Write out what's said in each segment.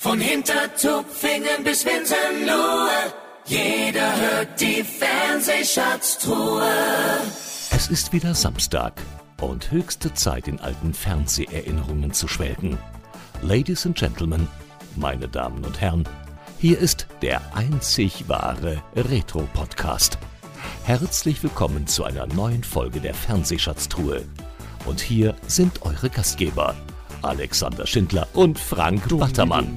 Von Hintertupfingen bis Winsenlohe, jeder hört die Fernsehschatztruhe. Es ist wieder Samstag und höchste Zeit, in alten Fernseherinnerungen zu schwelgen. Ladies and Gentlemen, meine Damen und Herren, hier ist der einzig wahre Retro-Podcast. Herzlich willkommen zu einer neuen Folge der Fernsehschatztruhe. Und hier sind eure Gastgeber, Alexander Schindler und Frank Wattermann.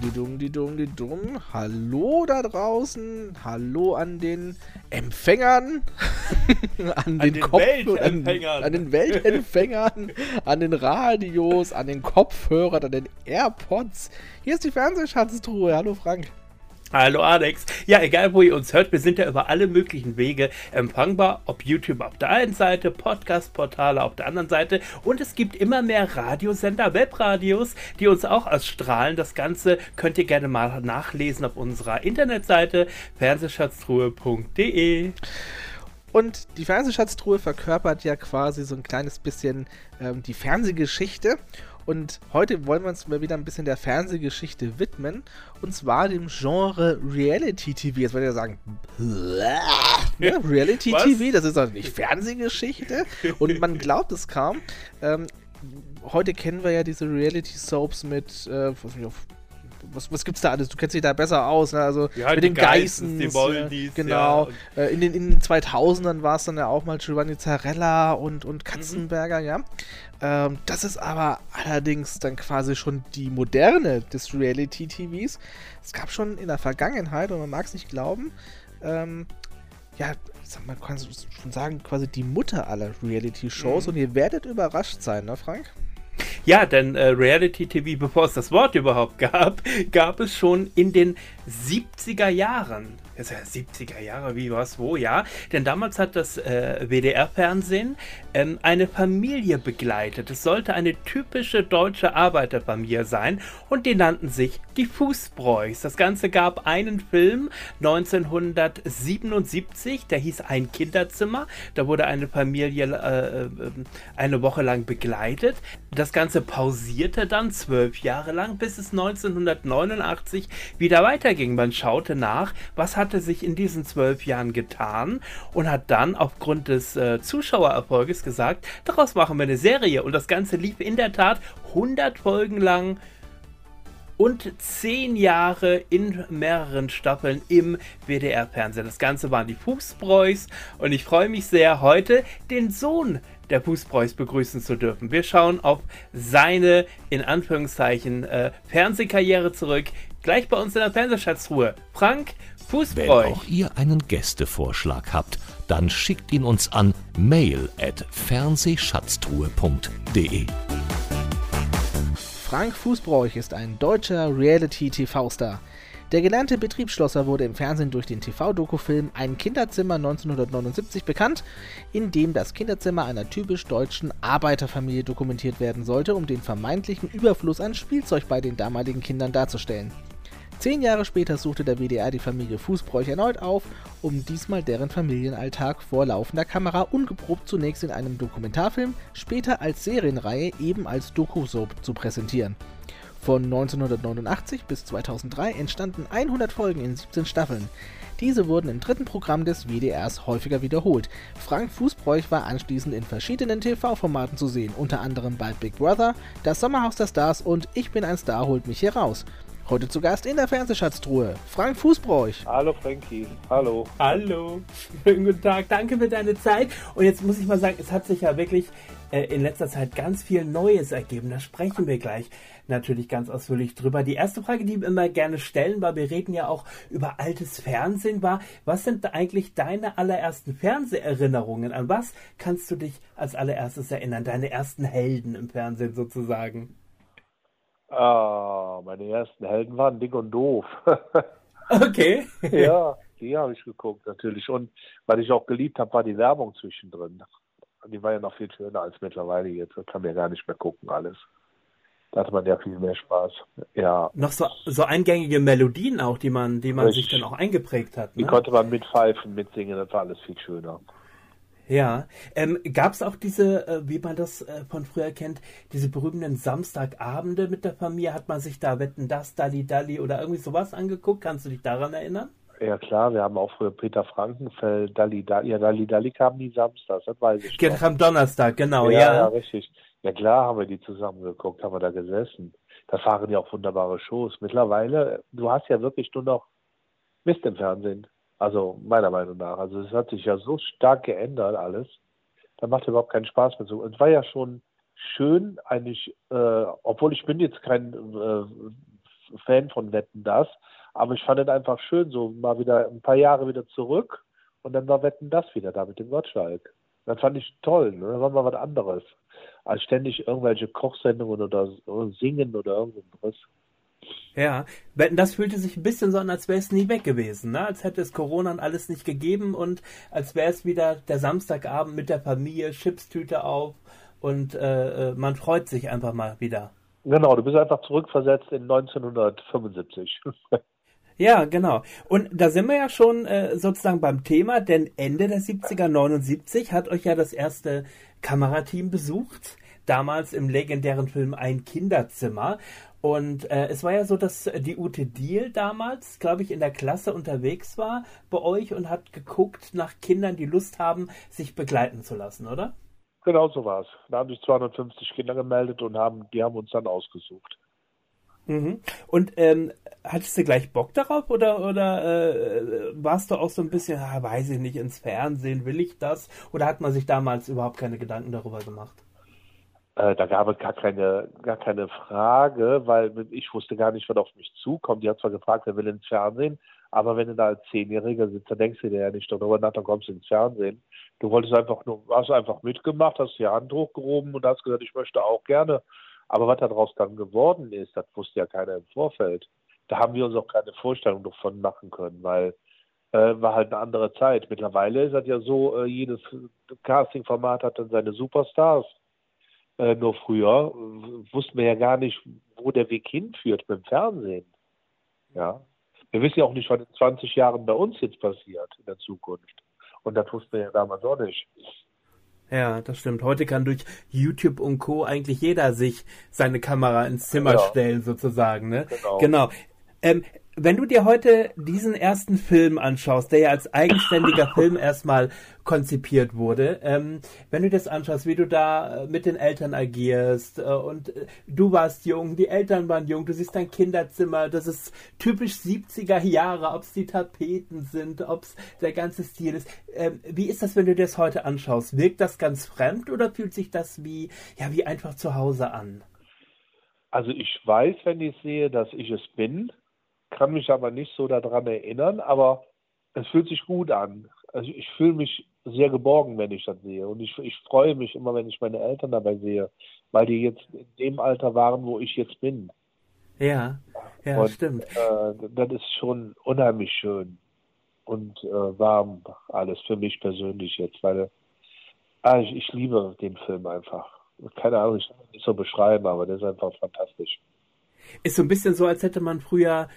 Hallo da draußen, hallo an den Empfängern, an den Weltempfängern, an den Radios, an den Kopfhörern, an den AirPods. Hier ist die Fernsehschatztruhe, hallo Frank. Hallo Alex. Ja, egal wo ihr uns hört, wir sind ja über alle möglichen Wege empfangbar, ob YouTube auf der einen Seite, Podcast-Portale auf der anderen Seite, und es gibt immer mehr Radiosender, Webradios, die uns auch ausstrahlen. Das Ganze könnt ihr gerne mal nachlesen auf unserer Internetseite fernsehschatztruhe.de. Und die Fernsehschatztruhe verkörpert ja quasi so ein kleines bisschen die Fernsehgeschichte. Und heute wollen wir uns mal wieder ein bisschen der Fernsehgeschichte widmen, und zwar dem Genre Reality-TV. Jetzt werdet ihr sagen, ja, Reality-TV, das ist doch nicht Fernsehgeschichte, und man glaubt es kaum. Heute kennen wir ja diese Reality-Soaps mit, was gibt's da alles? Du kennst dich da besser aus, ne? Also ja, mit den Geissens, die Wolldies, genau. Ja. In den 2000ern war es dann ja auch mal Giovanni Zarella und Katzenberger, ja. Das ist aber allerdings dann quasi schon die Moderne des Reality-TVs. Es gab schon in der Vergangenheit, und man mag es nicht glauben, man kann schon sagen, quasi die Mutter aller Reality-Shows, und ihr werdet überrascht sein, ne Frank? Ja, denn Reality-TV, bevor es das Wort überhaupt gab, gab es schon in den 70er Jahren. Das ist ja 70er Jahre, wie, was, wo, ja. Denn damals hat das WDR-Fernsehen eine Familie begleitet. Es sollte eine typische deutsche Arbeiterfamilie sein, und die nannten sich die Fußbräus. Das Ganze gab einen Film 1977, der hieß Ein Kinderzimmer. Da wurde eine Familie eine Woche lang begleitet. Das Ganze pausierte dann 12 Jahre lang, bis es 1989 wieder weiterging. Man schaute nach, was hatte sich in diesen 12 Jahren getan, und hat dann aufgrund des Zuschauererfolges gesagt, daraus machen wir eine Serie. Und das Ganze lief in der Tat 100 Folgen lang und 10 Jahre in mehreren Staffeln im WDR-Fernsehen. Das Ganze waren die Fußbräus, und ich freue mich sehr, heute den Sohn der Fußbräus begrüßen zu dürfen. Wir schauen auf seine, in Anführungszeichen, Fernsehkarriere zurück, gleich bei uns in der Fernsehschatztruhe. Frank Fußbräuch. Wenn auch ihr einen Gästevorschlag habt, dann schickt ihn uns an mail@fernsehschatztruhe.de. Frank Fußbroich ist ein deutscher Reality-TV-Star. Der gelernte Betriebsschlosser wurde im Fernsehen durch den TV-Dokufilm Ein Kinderzimmer 1979 bekannt, in dem das Kinderzimmer einer typisch deutschen Arbeiterfamilie dokumentiert werden sollte, um den vermeintlichen Überfluss an Spielzeug bei den damaligen Kindern darzustellen. 10 Jahre später suchte der WDR die Familie Fußbroich erneut auf, um diesmal deren Familienalltag vor laufender Kamera ungeprobt zunächst in einem Dokumentarfilm, später als Serienreihe eben als Doku-Soap zu präsentieren. Von 1989 bis 2003 entstanden 100 Folgen in 17 Staffeln. Diese wurden im dritten Programm des WDRs häufiger wiederholt. Frank Fußbroich war anschließend in verschiedenen TV-Formaten zu sehen, unter anderem bei Big Brother, Das Sommerhaus der Stars und Ich bin ein Star holt mich hier raus. Heute zu Gast in der Fernsehschatztruhe, Frank Fußbroich. Hallo Frankie, hallo. Hallo, schönen guten Tag, danke für deine Zeit. Und jetzt muss ich mal sagen, es hat sich ja wirklich in letzter Zeit ganz viel Neues ergeben. Da sprechen wir gleich natürlich ganz ausführlich drüber. Die erste Frage, die wir immer gerne stellen, weil wir reden ja auch über altes Fernsehen, war, was sind eigentlich deine allerersten Fernseherinnerungen? An was kannst du dich als allererstes erinnern? Deine ersten Helden im Fernsehen sozusagen? Ah, meine ersten Helden waren Dick und Doof. Okay. Ja, die habe ich geguckt natürlich. Und was ich auch geliebt habe, war die Werbung zwischendrin. Die war ja noch viel schöner als mittlerweile jetzt. Das kann man ja gar nicht mehr gucken alles. Da hat man ja viel mehr Spaß. Ja. Noch so eingängige Melodien auch, die man sich dann auch eingeprägt hat. Ne? Die konnte man mitpfeifen, mitsingen. Das war alles viel schöner. Ja. Gab es auch diese, wie man das von früher kennt, diese berühmten Samstagabende mit der Familie? Hat man sich da Wetten, das, Dalli, Dalli oder irgendwie sowas angeguckt? Kannst du dich daran erinnern? Ja klar, wir haben auch früher Peter Frankenfeld, Dalli, Dalli, ja, Dalli, Dalli kamen die samstags, das weiß ich noch. Am Donnerstag, genau, ja. Ja, richtig. Ja klar haben wir die zusammengeguckt, haben wir da gesessen. Da fahren die auch wunderbare Shows. Mittlerweile, du hast ja wirklich nur noch Mist im Fernsehen. Also meiner Meinung nach. Also es hat sich ja so stark geändert alles. Da macht überhaupt keinen Spaß mehr so. Es war ja schon schön eigentlich, obwohl ich bin jetzt kein Fan von Wetten, das. Aber ich fand es einfach schön, so mal wieder ein paar Jahre wieder zurück und dann war Wetten, das wieder da mit dem Gottschalk. Das fand ich toll, ne? Das war mal was anderes. Als ständig irgendwelche Kochsendungen oder Singen oder irgendwas. Ja, Wetten, das fühlte sich ein bisschen so an, als wäre es nie weg gewesen, ne? Als hätte es Corona und alles nicht gegeben und als wäre es wieder der Samstagabend mit der Familie, Chipstüte auf und man freut sich einfach mal wieder. Genau, du bist einfach zurückversetzt in 1975. Ja, genau. Und da sind wir ja schon sozusagen beim Thema, denn Ende der 70er, 79, hat euch ja das erste Kamerateam besucht, damals im legendären Film Ein Kinderzimmer. Und es war ja so, dass die Ute Diehl damals, glaube ich, in der Klasse unterwegs war bei euch und hat geguckt nach Kindern, die Lust haben, sich begleiten zu lassen, oder? Genau so war es. Da haben sich 250 Kinder gemeldet und die haben uns dann ausgesucht. Mhm. Und hattest du gleich Bock darauf oder warst du auch so ein bisschen, weiß ich nicht, ins Fernsehen, will ich das? Oder hat man sich damals überhaupt keine Gedanken darüber gemacht? Da gab es gar keine Frage, weil ich wusste gar nicht, was auf mich zukommt. Die hat zwar gefragt, wer will ins Fernsehen, aber wenn du da als 10-Jähriger sitzt, dann denkst du dir ja nicht darüber nach, dann kommst du ins Fernsehen. Du wolltest einfach nur, hast einfach mitgemacht, hast die Hand hochgehoben und hast gesagt, ich möchte auch gerne. Aber was daraus dann geworden ist, das wusste ja keiner im Vorfeld. Da haben wir uns auch keine Vorstellung davon machen können, weil war halt eine andere Zeit. Mittlerweile ist das ja so, jedes Casting-Format hat dann seine Superstars. Nur früher wussten wir ja gar nicht, wo der Weg hinführt mit dem Fernsehen. Ja? Wir wissen ja auch nicht, was in 20 Jahren bei uns jetzt passiert in der Zukunft. Und das wussten wir ja damals auch nicht. Ja, das stimmt. Heute kann durch YouTube und Co. eigentlich jeder sich seine Kamera ins Zimmer stellen, sozusagen. Ne? Genau. Wenn du dir heute diesen ersten Film anschaust, der ja als eigenständiger Film erstmal konzipiert wurde, wenn du das anschaust, wie du da mit den Eltern agierst und du warst jung, die Eltern waren jung, du siehst dein Kinderzimmer, das ist typisch 70er Jahre, ob es die Tapeten sind, ob es der ganze Stil ist. Wie ist das, wenn du das heute anschaust? Wirkt das ganz fremd oder fühlt sich das wie einfach zu Hause an? Also ich weiß, wenn ich sehe, dass ich es bin, kann mich aber nicht so daran erinnern, aber es fühlt sich gut an. Also ich fühle mich sehr geborgen, wenn ich das sehe. Und ich freue mich immer, wenn ich meine Eltern dabei sehe, weil die jetzt in dem Alter waren, wo ich jetzt bin. Ja, und, stimmt. Das ist schon unheimlich schön und warm alles für mich persönlich jetzt, weil ich liebe den Film einfach. Keine Ahnung, ich kann das nicht so beschreiben, aber der ist einfach fantastisch. Ist so ein bisschen so, als hätte man früher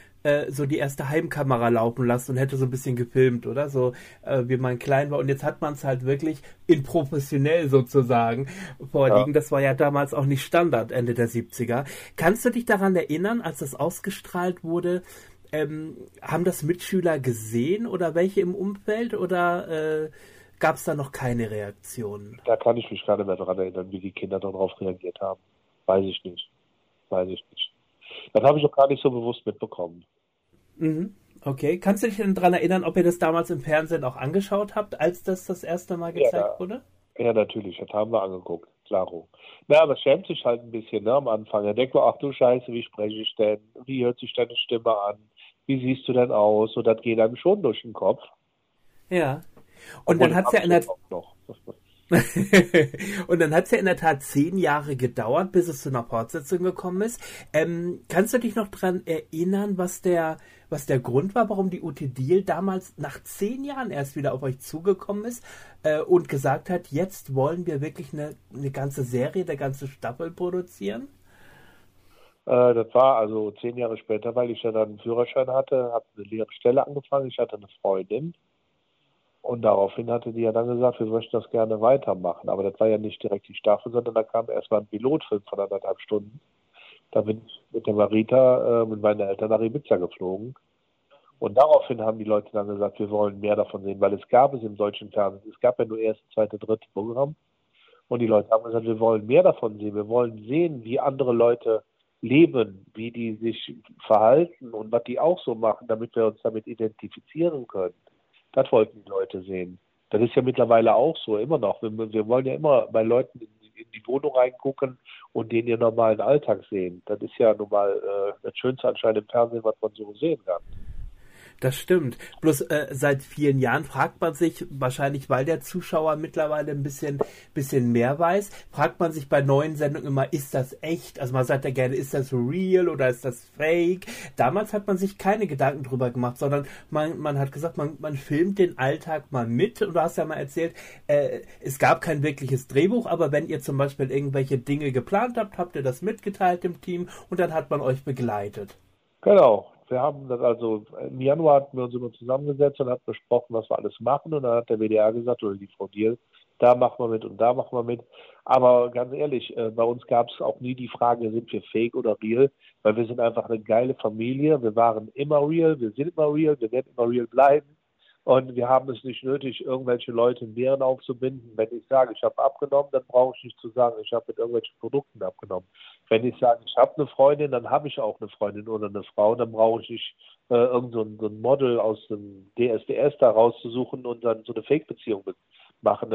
so die erste Heimkamera laufen lassen und hätte so ein bisschen gefilmt, oder? So wie man klein war. Und jetzt hat man es halt wirklich professionell sozusagen vorliegen. Ja. Das war ja damals auch nicht Standard, Ende der 70er. Kannst du dich daran erinnern, als das ausgestrahlt wurde, haben das Mitschüler gesehen oder welche im Umfeld oder gab es da noch keine Reaktionen? Da kann ich mich gar nicht mehr daran erinnern, wie die Kinder darauf reagiert haben. Weiß ich nicht. Das habe ich auch gar nicht so bewusst mitbekommen. Mhm. Okay. Kannst du dich denn daran erinnern, ob ihr das damals im Fernsehen auch angeschaut habt, als das erste Mal gezeigt wurde? Ja, natürlich. Das haben wir angeguckt. Klaro. Na, aber schämt sich halt ein bisschen, ne, am Anfang. Da denkt man, ach du Scheiße, wie spreche ich denn? Wie hört sich deine Stimme an? Wie siehst du denn aus? Und das geht einem schon durch den Kopf. Ja. Und dann hat es ja in der... Und dann hat es ja in der Tat 10 Jahre gedauert, bis es zu einer Fortsetzung gekommen ist. Kannst du dich noch daran erinnern, was der Grund war, warum die Ute Diehl damals nach 10 Jahren erst wieder auf euch zugekommen ist und gesagt hat, jetzt wollen wir wirklich eine ganze Serie, eine ganze Staffel produzieren? Das war also 10 Jahre später, weil ich ja dann einen Führerschein hatte, habe eine leere Stelle angefangen, ich hatte eine Freundin. Und daraufhin hatte die ja dann gesagt, wir möchten das gerne weitermachen. Aber das war ja nicht direkt die Staffel, sondern da kam erstmal ein Pilotfilm von 1,5 Stunden. Da bin ich mit der Marita, mit meinen Eltern nach Ibiza geflogen. Und daraufhin haben die Leute dann gesagt, wir wollen mehr davon sehen, weil es gab es im deutschen Fernsehen. Es gab ja nur erste, zweite, dritte Programm. Und die Leute haben gesagt, wir wollen mehr davon sehen. Wir wollen sehen, wie andere Leute leben, wie die sich verhalten und was die auch so machen, damit wir uns damit identifizieren können. Das wollten die Leute sehen. Das ist ja mittlerweile auch so, immer noch. Wir wollen ja immer bei Leuten in die Wohnung reingucken und denen ihren normalen Alltag sehen. Das ist ja nun mal das Schönste anscheinend im Fernsehen, was man so sehen kann. Das stimmt. Bloß seit vielen Jahren fragt man sich, wahrscheinlich weil der Zuschauer mittlerweile ein bisschen mehr weiß, fragt man sich bei neuen Sendungen immer, ist das echt? Also man sagt ja gerne, ist das real oder ist das fake? Damals hat man sich keine Gedanken drüber gemacht, sondern man hat gesagt, man filmt den Alltag mal mit. Und du hast ja mal erzählt, es gab kein wirkliches Drehbuch, aber wenn ihr zum Beispiel irgendwelche Dinge geplant habt, habt ihr das mitgeteilt dem Team und dann hat man euch begleitet. Genau. Wir haben das also, im Januar hatten wir uns immer zusammengesetzt und hatten besprochen, was wir alles machen. Und dann hat der WDR gesagt, oder die Frau Diehl, da machen wir mit und da machen wir mit. Aber ganz ehrlich, bei uns gab es auch nie die Frage, sind wir fake oder real? Weil wir sind einfach eine geile Familie. Wir waren immer real, wir sind immer real, wir werden immer real bleiben. Und wir haben es nicht nötig, irgendwelche Leute in Viren aufzubinden. Wenn ich sage, ich habe abgenommen, dann brauche ich nicht zu sagen, ich habe mit irgendwelchen Produkten abgenommen. Wenn ich sage, ich habe eine Freundin, dann habe ich auch eine Freundin oder eine Frau. Dann brauche ich nicht irgend so ein Model aus dem DSDS da rauszusuchen und dann so eine Fake-Beziehung machen.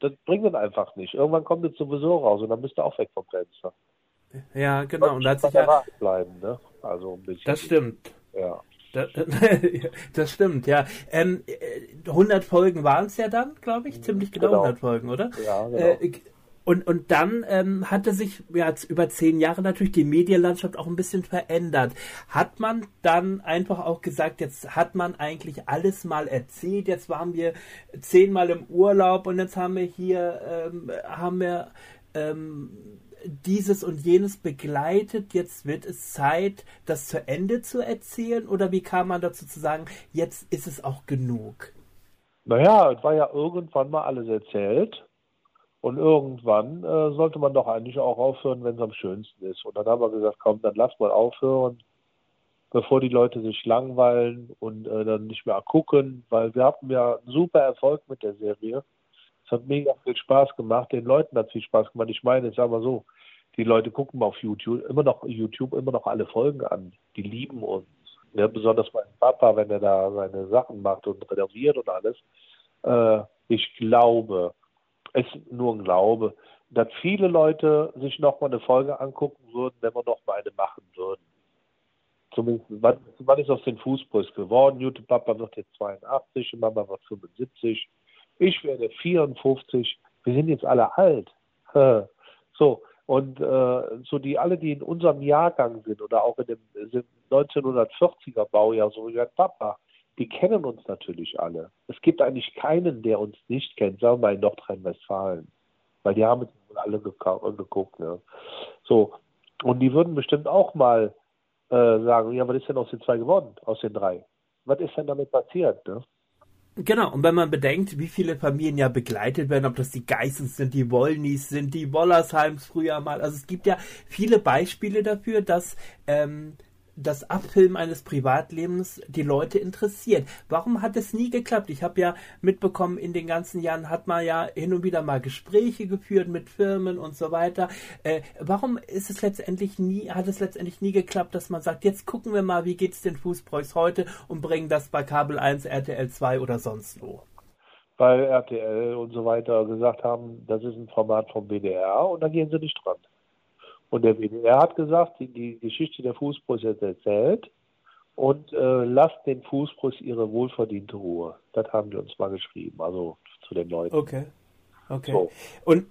Das bringt dann einfach nicht. Irgendwann kommt es sowieso raus und dann bist du auch weg vom Fenster. Ja, genau. Und da hat sich ja... bleiben, ne? Also ein bisschen. Das stimmt. Ja. Das stimmt, ja. 100 Folgen waren es ja dann, glaube ich, ziemlich genau 100 Folgen, oder? Ja, genau. Und dann hatte sich ja, über 10 Jahre natürlich die Medienlandschaft auch ein bisschen verändert. Hat man dann einfach auch gesagt, jetzt hat man eigentlich alles mal erzählt, jetzt waren wir 10-mal im Urlaub und jetzt haben wir hier, dieses und jenes begleitet, jetzt wird es Zeit, das zu Ende zu erzählen? Oder wie kam man dazu zu sagen, jetzt ist es auch genug? Naja, es war ja irgendwann mal alles erzählt und irgendwann sollte man doch eigentlich auch aufhören, wenn es am schönsten ist. Und dann haben wir gesagt, komm, dann lass mal aufhören, bevor die Leute sich langweilen und dann nicht mehr gucken, weil wir hatten ja einen super Erfolg mit der Serie. Es hat mega viel Spaß gemacht, den Leuten hat viel Spaß gemacht. Ich meine, ich sage mal so, die Leute gucken auf YouTube immer noch alle Folgen an. Die lieben uns. Ja, besonders mein Papa, wenn er da seine Sachen macht und renoviert und alles. Ich glaube, es ist nur ein Glaube, dass viele Leute sich nochmal eine Folge angucken würden, wenn wir nochmal eine machen würden. Zumindest, wann ist aus den Fußbräus geworden? Jute Papa wird jetzt 82, Mama wird 75. Ich werde 54, wir sind jetzt alle alt. So, und so die alle, die in unserem Jahrgang sind oder auch in dem 1940er Baujahr, so wie mein Papa, die kennen uns natürlich alle. Es gibt eigentlich keinen, der uns nicht kennt, sagen wir mal in Nordrhein-Westfalen. Weil die haben uns alle geguckt. Ne? So, und die würden bestimmt auch mal sagen, ja, was ist denn aus den 2 geworden, aus den 3? Was ist denn damit passiert, ne? Genau, und wenn man bedenkt, wie viele Familien ja begleitet werden, ob das die Geissens sind, die Wollnys sind, die Wollersheims früher mal, also es gibt ja viele Beispiele dafür, dass das Abfilmen eines Privatlebens die Leute interessiert. Warum hat es nie geklappt? Ich habe ja mitbekommen, in den ganzen Jahren hat man ja hin und wieder mal Gespräche geführt mit Firmen und so weiter. Warum ist es letztendlich nie geklappt, dass man sagt, jetzt gucken wir mal, wie geht's den Fußbräuchs heute und bringen das bei Kabel 1, RTL 2 oder sonst wo? Weil RTL und so weiter gesagt haben, das ist ein Format vom WDR und da gehen sie nicht dran. Und der WDR hat gesagt, die Geschichte der Fußbräuchs ist erzählt und lasst den Fußbräuchs ihre wohlverdiente Ruhe. Das haben die uns mal geschrieben, also zu den Leuten. Okay. So. Und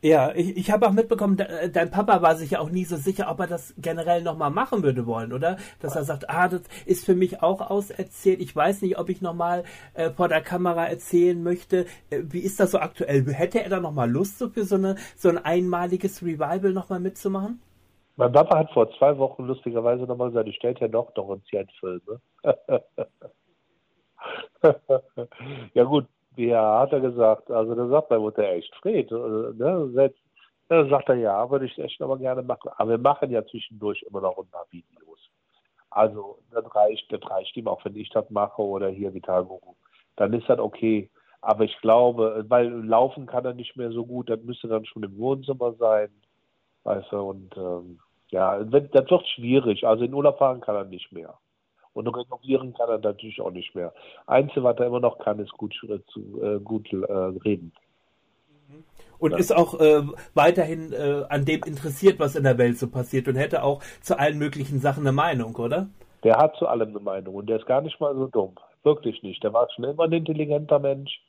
ja, ich habe auch mitbekommen, dein Papa war sich ja auch nie so sicher, ob er das generell nochmal machen würde wollen, oder? Dass er sagt, das ist für mich auch auserzählt. Ich weiß nicht, ob ich nochmal vor der Kamera erzählen möchte. Wie ist das so aktuell? Hätte er da nochmal Lust, so ein einmaliges Revival nochmal mitzumachen? Mein Papa hat vor 2 Wochen lustigerweise nochmal gesagt, ich stelle ja noch uns hier einen Film. Ja gut, ja, hat er gesagt. Also da sagt meine Mutter echt, Fred, ne? Selbst, dann sagt er, ja, würde ich echt aber gerne machen. Aber wir machen ja zwischendurch immer noch ein paar Videos. Also das reicht ihm auch, wenn ich das mache oder hier Vitalguru. Dann ist das okay. Aber ich glaube, weil laufen kann er nicht mehr so gut, das müsste dann schon im Wohnzimmer sein. Weißt du, und ja, das wird schwierig. Also in Urlaub fahren kann er nicht mehr. Und renovieren kann er natürlich auch nicht mehr. Einzige, was er immer noch kann, ist gut reden. Und ja, ist auch weiterhin an dem interessiert, was in der Welt so passiert und hätte auch zu allen möglichen Sachen eine Meinung, oder? Der hat zu allem eine Meinung und der ist gar nicht mal so dumm. Wirklich nicht. Der war schon immer ein intelligenter Mensch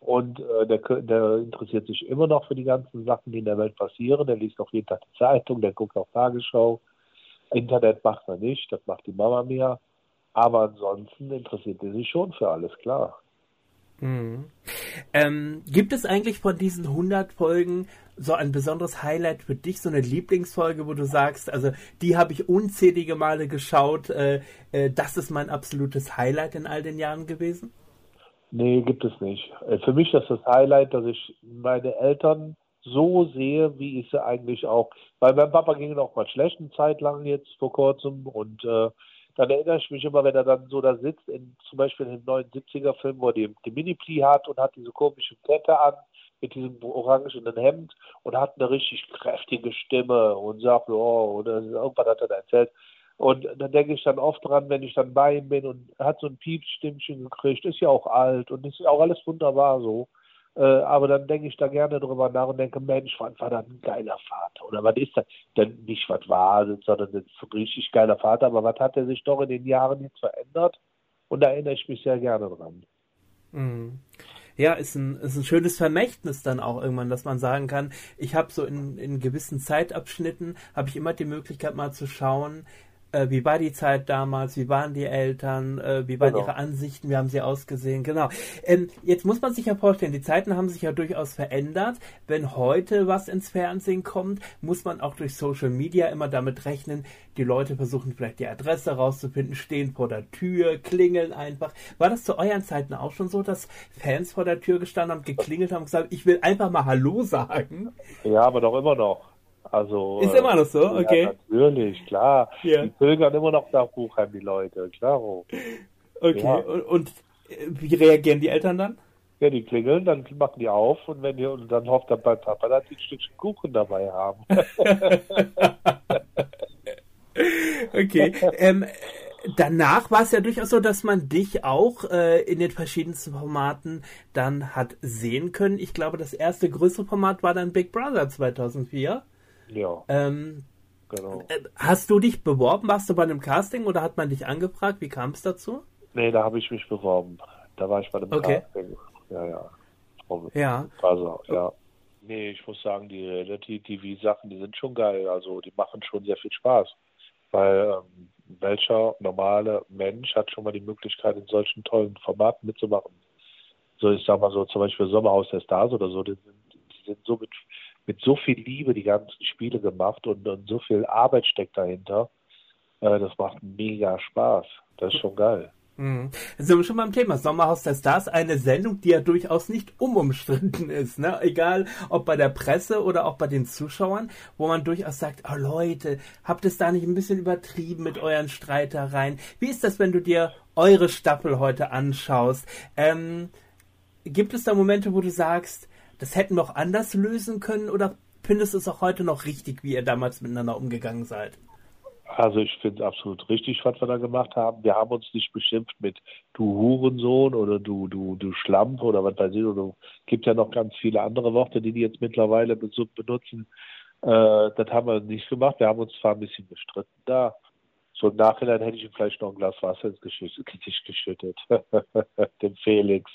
und der interessiert sich immer noch für die ganzen Sachen, die in der Welt passieren. Der liest auch jeden Tag die Zeitung, der guckt auf Tagesschau. Internet macht er nicht, das macht die Mama mehr. Aber ansonsten interessiert er sich schon für alles, klar. Mhm. Gibt es eigentlich von diesen 100 Folgen so ein besonderes Highlight für dich, so eine Lieblingsfolge, wo du sagst, also die habe ich unzählige Male geschaut, das ist mein absolutes Highlight in all den Jahren gewesen? Nee, gibt es nicht. Für mich ist das Highlight, dass ich meine Eltern so sehe, wie ich sie eigentlich auch, weil mein Papa ging auch mal schlecht eine Zeit lang jetzt vor kurzem und dann erinnere ich mich immer, wenn er dann so da sitzt, zum Beispiel in dem neuen 70er-Film, wo er die Mini-Pli hat und hat diese komische Kette an, mit diesem orangenen Hemd und hat eine richtig kräftige Stimme und sagt, oh, oder irgendwas hat er da erzählt. Und dann denke ich dann oft dran, wenn ich dann bei ihm bin und hat so ein Piepsstimmchen gekriegt, ist ja auch alt und ist ja auch alles wunderbar so. Aber dann denke ich da gerne drüber nach und denke, Mensch, was war das ein geiler Vater? Oder was ist das? Denn nicht was war, sondern ein richtig geiler Vater. Aber was hat er sich doch in den Jahren jetzt verändert? Und da erinnere ich mich sehr gerne dran. Mhm. Ja, ist ein schönes Vermächtnis dann auch irgendwann, dass man sagen kann, ich habe so in gewissen Zeitabschnitten, habe ich immer die Möglichkeit mal zu schauen, wie war die Zeit damals, wie waren die Eltern, wie waren ihre Ansichten, wie haben sie ausgesehen, genau. Jetzt muss man sich ja vorstellen, die Zeiten haben sich ja durchaus verändert. Wenn heute was ins Fernsehen kommt, muss man auch durch Social Media immer damit rechnen, die Leute versuchen vielleicht die Adresse rauszufinden, stehen vor der Tür, klingeln einfach. War das zu euren Zeiten auch schon so, dass Fans vor der Tür gestanden haben, geklingelt haben und gesagt, ich will einfach mal Hallo sagen? Ja, aber doch immer noch. Also, ist immer noch so, okay. Ja, natürlich, klar. Yeah. Die pilgern immer noch nach Buchheim, die Leute, klaro. Okay, ja. Und wie reagieren die Eltern dann? Ja, die klingeln, dann machen die auf und dann hofft der Papa, dass die ein Stückchen Kuchen dabei haben. Okay, danach war es ja durchaus so, dass man dich auch in den verschiedensten Formaten dann hat sehen können. Ich glaube, das erste größere Format war dann Big Brother 2004. Ja, genau. Hast du dich beworben? Warst du bei einem Casting oder hat man dich angefragt? Wie kam es dazu? Nee, da habe ich mich beworben. Da war ich bei einem Casting. Ja. Ja. Also, ja. Nee, ich muss sagen, die Sachen, die sind schon geil. Also die machen schon sehr viel Spaß. Weil welcher normale Mensch hat schon mal die Möglichkeit, in solchen tollen Formaten mitzumachen? So, ich sag mal so, zum Beispiel Sommerhaus der Stars oder so, die sind so mit so viel Liebe die ganzen Spiele gemacht und so viel Arbeit steckt dahinter. Das macht mega Spaß. Das ist schon geil. Mhm. Jetzt sind wir schon beim Thema Sommerhaus der Stars, eine Sendung, die ja durchaus nicht unumstritten ist, ne? Egal ob bei der Presse oder auch bei den Zuschauern, wo man durchaus sagt, oh Leute, habt es da nicht ein bisschen übertrieben mit euren Streitereien? Wie ist das, wenn du dir eure Staffel heute anschaust? Gibt es da Momente, wo du sagst, das hätten wir auch anders lösen können, oder findest du es auch heute noch richtig, wie ihr damals miteinander umgegangen seid? Also ich finde es absolut richtig, was wir da gemacht haben. Wir haben uns nicht beschimpft mit du Hurensohn oder du Schlamp oder was weiß ich. Es gibt ja noch ganz viele andere Worte, die jetzt mittlerweile benutzen. Das haben wir nicht gemacht. Wir haben uns zwar ein bisschen gestritten da. So im Nachhinein hätte ich ihm vielleicht noch ein Glas Wasser ins Gesicht geschüttet. Dem Felix.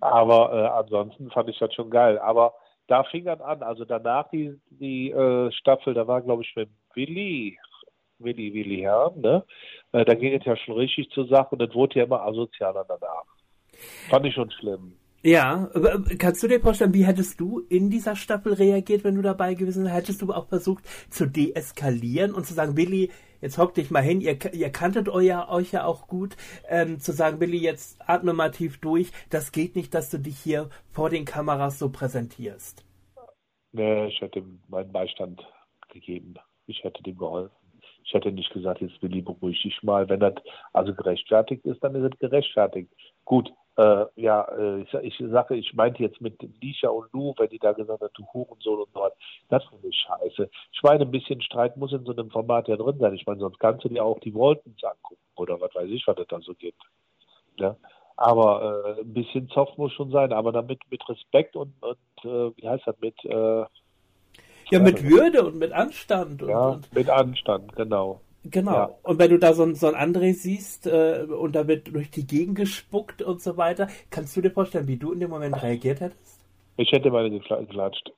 Aber ansonsten fand ich das schon geil. Aber da fing dann an, also danach die Staffel, da war, glaube ich, mit Willi Herrn, ne? Da ging es ja schon richtig zur Sache und das wurde ja immer asozialer danach. Fand ich schon schlimm. Ja, kannst du dir vorstellen, wie hättest du in dieser Staffel reagiert, wenn du dabei gewesen wärst? Hättest du auch versucht zu deeskalieren und zu sagen, Willi, jetzt hockt dich mal hin, ihr kanntet euch ja auch gut, zu sagen, Billy, jetzt atme mal tief durch, das geht nicht, dass du dich hier vor den Kameras so präsentierst. Nee, ich hätte meinen Beistand gegeben, ich hätte dem geholfen. Ich hätte nicht gesagt, jetzt Billy, beruhig dich mal, wenn das also gerechtfertigt ist, dann ist es gerechtfertigt. Gut. Ich meinte jetzt mit Nisha und Lou, wenn die da gesagt hat, du Hurensohn und so, das finde ich scheiße. Ich meine, ein bisschen Streit muss in so einem Format ja drin sein. Ich meine, sonst kannst du dir auch die Waltons angucken oder was weiß ich, was das da so gibt. Ja? Aber ein bisschen Zoff muss schon sein, aber damit mit Respekt und wie heißt das, mit Würde und mit Anstand. Mit Anstand, genau. Genau. Ja. Und wenn du da so einen André siehst und da wird durch die Gegend gespuckt und so weiter, kannst du dir vorstellen, wie du in dem Moment reagiert hättest? Ich hätte meine geklatscht.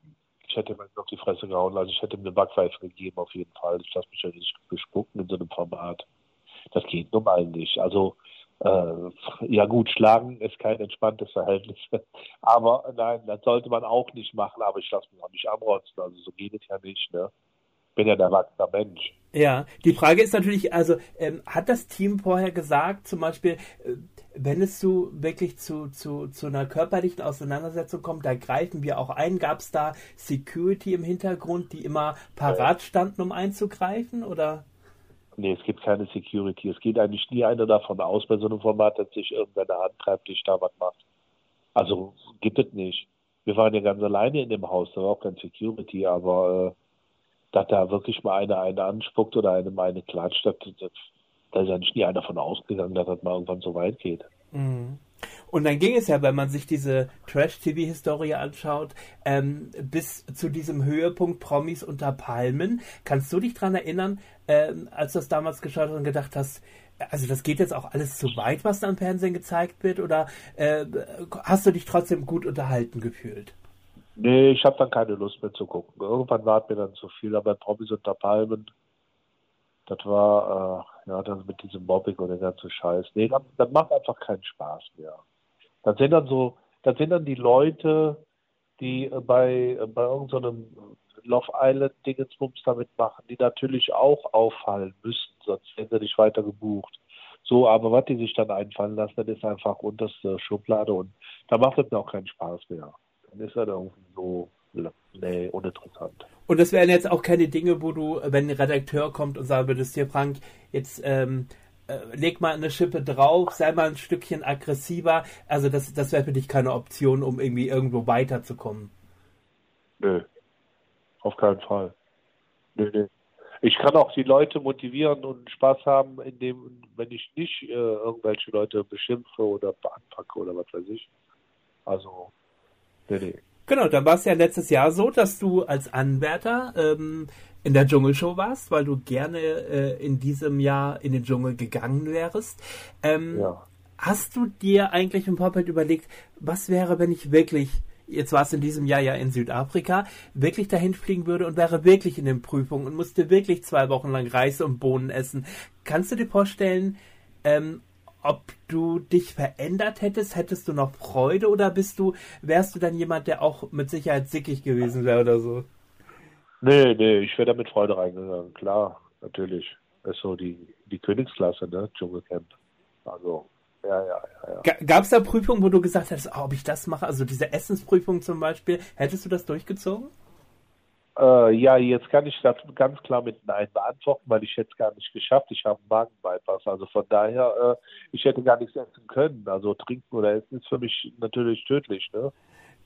Ich hätte meine auf die Fresse gehauen. Also ich hätte ihm eine Backpfeife gegeben auf jeden Fall. Ich lasse mich ja nicht bespucken in so einem Format. Das geht normal nicht. Also ja gut, schlagen ist kein entspanntes Verhältnis. Aber nein, das sollte man auch nicht machen. Aber ich lasse mich auch nicht anrotzen. Also so geht es ja nicht, ne? Ich bin ja ein erwachsener Mensch. Ja, die Frage ist natürlich, also hat das Team vorher gesagt, zum Beispiel, wenn es so wirklich zu einer körperlichen Auseinandersetzung kommt, da greifen wir auch ein. Gab es da Security im Hintergrund, die immer parat standen, um einzugreifen, oder? Nee, es gibt keine Security. Es geht eigentlich nie einer davon aus, bei so einem Format, dass sich irgendeine Hand treibt, die da was macht. Also gibt es nicht. Wir waren ja ganz alleine in dem Haus, da war auch kein Security, aber dass da wirklich mal einer einen anspuckt oder einem eine klatscht, da ist ja nicht nie einer davon ausgegangen, dass das mal irgendwann so weit geht. Mhm. Und dann ging es ja, wenn man sich diese Trash-TV-Historie anschaut, bis zu diesem Höhepunkt Promis unter Palmen. Kannst du dich daran erinnern, als du das damals geschaut hast und gedacht hast, also das geht jetzt auch alles zu weit, was da im Fernsehen gezeigt wird, oder hast du dich trotzdem gut unterhalten gefühlt? Nee, ich habe dann keine Lust mehr zu gucken. Irgendwann war es mir dann zu viel, aber Promis unter Palmen, das war, dann mit diesem Mobbing und der ganze Scheiß. Nee, das macht einfach keinen Spaß mehr. Das sind dann die Leute, die bei irgendeinem Love Island Dingensbums damit machen, die natürlich auch auffallen müssten, sonst werden sie nicht weiter gebucht. So, aber was die sich dann einfallen lassen, das ist einfach unterste Schublade und da macht es mir auch keinen Spaß mehr. Ist ja irgendwie so uninteressant. Und das wären jetzt auch keine Dinge, wo du, wenn ein Redakteur kommt und sagen würdest, hier Frank, jetzt leg mal eine Schippe drauf, sei mal ein Stückchen aggressiver. Also das wäre für dich keine Option, um irgendwie irgendwo weiterzukommen. Nö, auf keinen Fall. Nö. Ich kann auch die Leute motivieren und Spaß haben, indem, wenn ich nicht irgendwelche Leute beschimpfe oder anpacke oder was weiß ich. Also nee. Genau, dann war es ja letztes Jahr so, dass du als Anwärter in der Dschungelshow warst, weil du gerne in diesem Jahr in den Dschungel gegangen wärst. Hast du dir eigentlich im Vorfeld überlegt, was wäre, wenn ich wirklich, jetzt war es in diesem Jahr ja in Südafrika, wirklich dahin fliegen würde und wäre wirklich in den Prüfungen und musste wirklich 2 Wochen lang Reis und Bohnen essen? Kannst du dir vorstellen, ob du dich verändert hättest, hättest du noch Freude oder wärst du dann jemand, der auch mit Sicherheit sickig gewesen wäre oder so? Nee, ich wäre da mit Freude reingegangen, klar, natürlich. Das ist so die Königsklasse, ne, Dschungelcamp. Also, ja. Gab es da Prüfungen, wo du gesagt hättest, ob ich das mache, also diese Essensprüfung zum Beispiel, hättest du das durchgezogen? Jetzt kann ich das ganz klar mit Nein beantworten, weil ich hätte es gar nicht geschafft. Ich habe einen Magenviper. Also von daher, ich hätte gar nichts essen können. Also trinken oder essen ist für mich natürlich tödlich, ne?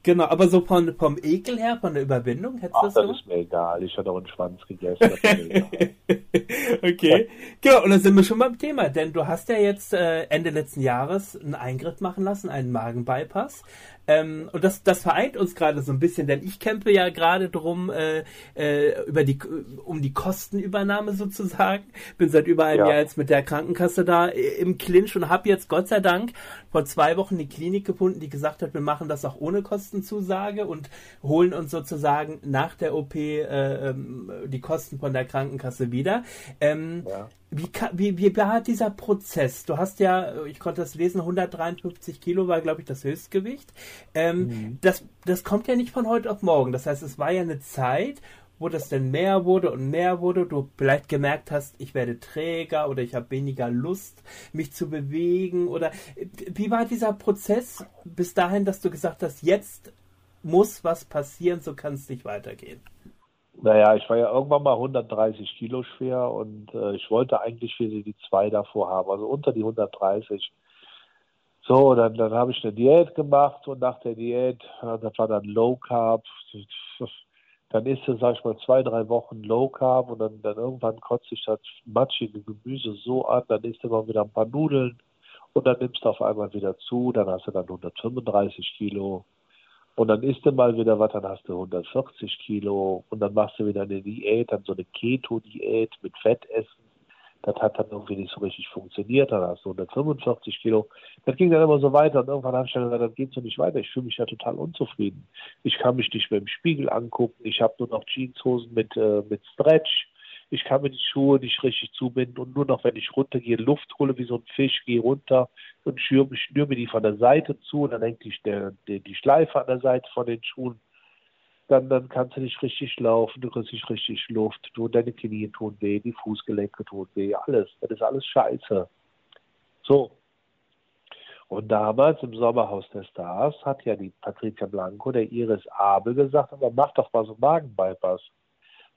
Genau, aber so vom Ekel her, von der Überwindung, hättest du das gemacht? Das ist mir egal. Ich hatte auch einen Schwanz gegessen. Das ist mir egal. Okay, genau, und dann sind wir schon beim Thema, denn du hast ja jetzt Ende letzten Jahres einen Eingriff machen lassen, einen Magenbypass, und das vereint uns gerade so ein bisschen, denn ich kämpfe ja gerade drum um die Kostenübernahme sozusagen, bin seit über einem Jahr jetzt mit der Krankenkasse da im Clinch und habe jetzt Gott sei Dank vor 2 Wochen eine Klinik gefunden, die gesagt hat, wir machen das auch ohne Kostenzusage und holen uns sozusagen nach der OP die Kosten von der Krankenkasse wieder. Wie war dieser Prozess? Du hast ja, ich konnte das lesen, 153 Kilo war, glaube ich, das Höchstgewicht. Das kommt ja nicht von heute auf morgen. Das heißt, es war ja eine Zeit, wo das denn mehr wurde, du vielleicht gemerkt hast, ich werde träger oder ich habe weniger Lust, mich zu bewegen, oder wie war dieser Prozess bis dahin, dass du gesagt hast, jetzt muss was passieren, so kann es nicht weitergehen? Naja, ich war ja irgendwann mal 130 Kilo schwer und ich wollte eigentlich für sie die 2 davor haben, also unter die 130. So, dann habe ich eine Diät gemacht und nach der Diät, das war dann Low Carb, dann isst du, sag ich mal, 2-3 Wochen Low Carb und dann irgendwann kotzt sich das matschige Gemüse so an, dann isst du mal wieder ein paar Nudeln und dann nimmst du auf einmal wieder zu, dann hast du dann 135 Kilo. Und dann isst du mal wieder was, dann hast du 140 Kilo und dann machst du wieder eine Diät, dann so eine Keto-Diät mit Fettessen. Das hat dann irgendwie nicht so richtig funktioniert, dann hast du 145 Kilo. Das ging dann immer so weiter und irgendwann habe ich dann gesagt, das geht so nicht weiter, ich fühle mich ja total unzufrieden. Ich kann mich nicht mehr im Spiegel angucken, ich habe nur noch Jeanshosen mit Stretch, ich kann mir die Schuhe nicht richtig zubinden und nur noch, wenn ich runtergehe, Luft hole wie so ein Fisch, gehe runter und schnür mir die von der Seite zu und dann hängt die Schleife an der Seite von den Schuhen. Dann kannst du nicht richtig laufen, du kriegst nicht richtig Luft, deine Knie tun weh, die Fußgelenke tun weh, alles. Das ist alles scheiße. So. Und damals im Sommerhaus der Stars hat ja die Patricia Blanco, der Iris Abel, gesagt, aber mach doch mal so einen Magenbypass.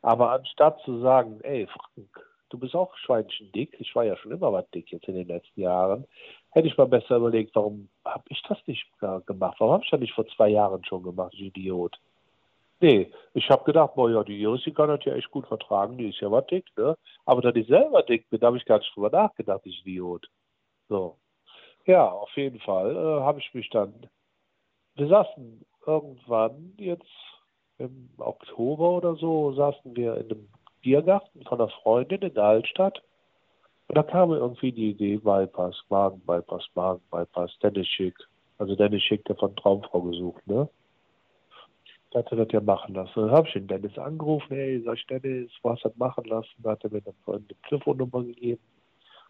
Aber anstatt zu sagen, ey Frank, du bist auch schweinchen dick, ich war ja schon immer was dick jetzt in den letzten Jahren, hätte ich mal besser überlegt, warum habe ich das nicht gemacht? Warum habe ich das nicht vor 2 Jahren schon gemacht, ich Idiot? Nee, ich habe gedacht, boah, ja, die Iris, die kann das ja echt gut vertragen, die ist ja was dick, ne? Aber da ich selber dick bin, habe ich gar nicht drüber nachgedacht, ich Idiot. So. Ja, auf jeden Fall habe ich mich dann, wir saßen irgendwann jetzt, im Oktober oder so saßen wir in einem Biergarten von einer Freundin in der Altstadt und da kam irgendwie die Idee, Bypass, Magenbypass, Magenbypass, Dennis Schick, also Dennis Schick, der von Traumfrau gesucht, ne? Da hat er das ja machen lassen. Dann habe ich den Dennis angerufen, hey, sag ich, Dennis, du hast das machen lassen, da hat er mir eine Telefonnummer gegeben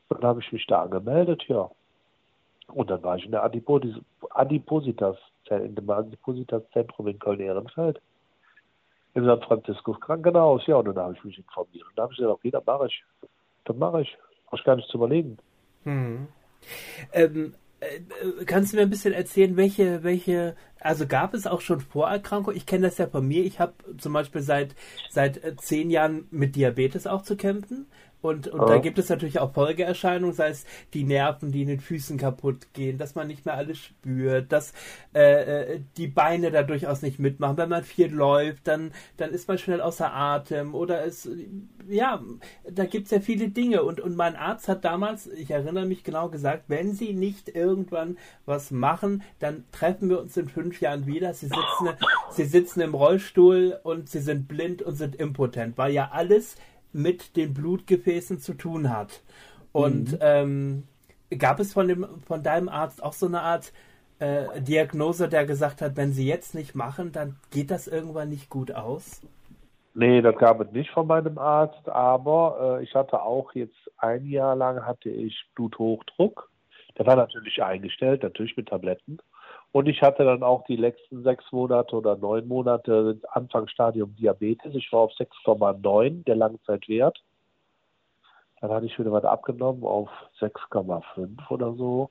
und dann habe ich mich da angemeldet, ja. Und dann war ich in der Adipositas-Zentrum in Köln-Ehrenfeld. Im San Francisco's Krankenhaus, ja, und dann habe ich mich informiert. Und da habe ich gesagt, okay, das mache ich. Das mache ich. Brauche ich gar nichts zu überlegen. Hm. Kannst du mir ein bisschen erzählen, welche, also gab es auch schon Vorerkrankungen? Ich kenne das ja von mir. Ich habe zum Beispiel seit 10 Jahren mit Diabetes auch zu kämpfen. Und da gibt es natürlich auch Folgeerscheinungen, sei es die Nerven, die in den Füßen kaputt gehen, dass man nicht mehr alles spürt, dass die Beine da durchaus nicht mitmachen. Wenn man viel läuft, dann ist man schnell außer Atem oder es, ja, da gibt es ja viele Dinge. Und mein Arzt hat damals, ich erinnere mich genau, gesagt, wenn Sie nicht irgendwann was machen, dann treffen wir uns in 5 Jahren wieder. Sie sitzen im Rollstuhl und Sie sind blind und sind impotent, weil ja alles mit den Blutgefäßen zu tun hat. Und gab es von deinem Arzt auch so eine Art Diagnose, der gesagt hat, wenn Sie jetzt nicht machen, dann geht das irgendwann nicht gut aus? Nee, das gab es nicht von meinem Arzt, aber ich hatte auch jetzt 1 Jahr lang hatte ich Bluthochdruck. Der war natürlich eingestellt, natürlich mit Tabletten. Und ich hatte dann auch die letzten 6 Monate oder 9 Monate Anfangsstadium Diabetes. Ich war auf 6,9, der Langzeitwert. Dann hatte ich wieder was abgenommen auf 6,5 oder so.